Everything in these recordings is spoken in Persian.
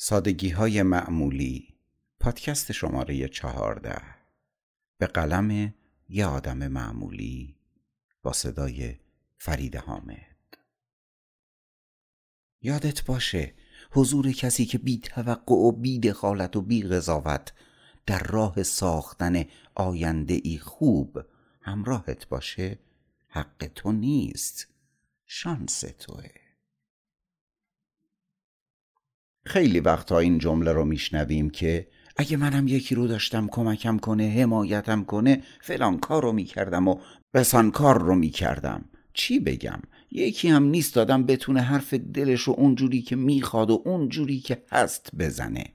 سادگی های معمولی، پادکست شماره 14، به قلم یه آدم معمولی، با صدای فرید حامد. یادت باشه حضور کسی که بی توقع و بی دخالت و بی قضاوت در راه ساختن آینده ای خوب همراهت باشه حق تو نیست، شانس توه. خیلی وقتا این جمله رو میشنویم که اگه منم یکی رو داشتم کمکم کنه، حمایتم کنه، فلان کار رو میکردم و بسان کار رو میکردم. چی بگم؟ یکی هم نیست دادم بتونه حرف دلش رو اونجوری که میخواد و اونجوری که هست بزنه.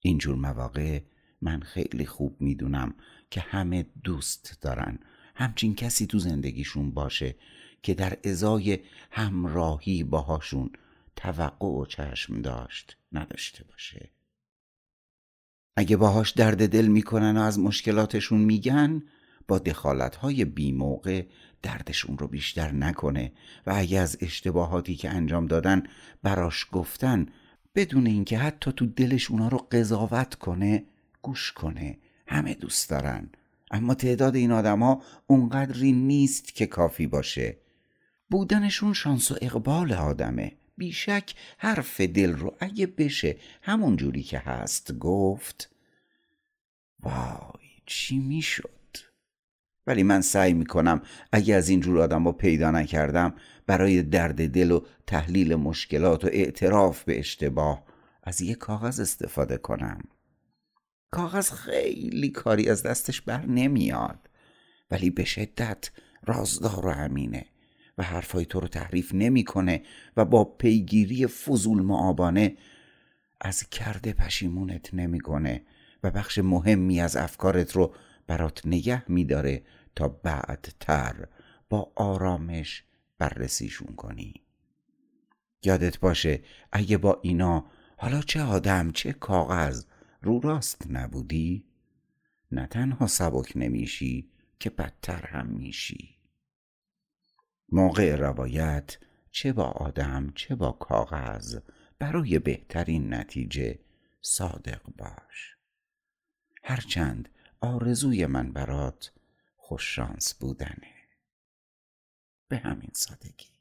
اینجور مواقع من خیلی خوب میدونم که همه دوست دارن همچین کسی تو زندگیشون باشه که در ازای همراهی باهاشون توقع و چشم داشت نداشته باشه. اگه باهاش درد دل میکنن و از مشکلاتشون میگن، با دخالتهای بی موقع دردشون رو بیشتر نکنه و اگه از اشتباهاتی که انجام دادن براش گفتن، بدون اینکه حتی تو دلش اونا رو قضاوت کنه، گوش کنه. همه دوست دارن، اما تعداد این آدم‌ها اونقدری نیست که کافی باشه. بودنشون شانس و اقبال آدمه. بیشک حرف دل رو اگه بشه همون جوری که هست گفت، وای چی میشد. ولی من سعی میکنم اگه از اینجور آدم رو پیدا نکردم، برای درد دل و تحلیل مشکلات و اعتراف به اشتباه از یه کاغذ استفاده کنم. کاغذ خیلی کاری از دستش بر نمیاد، ولی به شدت رازدار و امینه و حرفای تو رو تحریف نمیکنه و با پیگیری فضول معابانه از کرده پشیمونت نمیکنه و بخش مهمی از افکارت رو برات نگه میداره تا بعدتر با آرامش بررسیشون کنی. یادت باشه اگه با اینا، حالا چه آدم چه کاغذ، رو راست نبودی، نه تنها سبک نمیشی که بدتر هم میشی. موقع روایت، چه با آدم چه با کاغذ، برای بهترین نتیجه صادق باش. هرچند آرزوی من برات خوش شانس بودنه. به همین سادگی.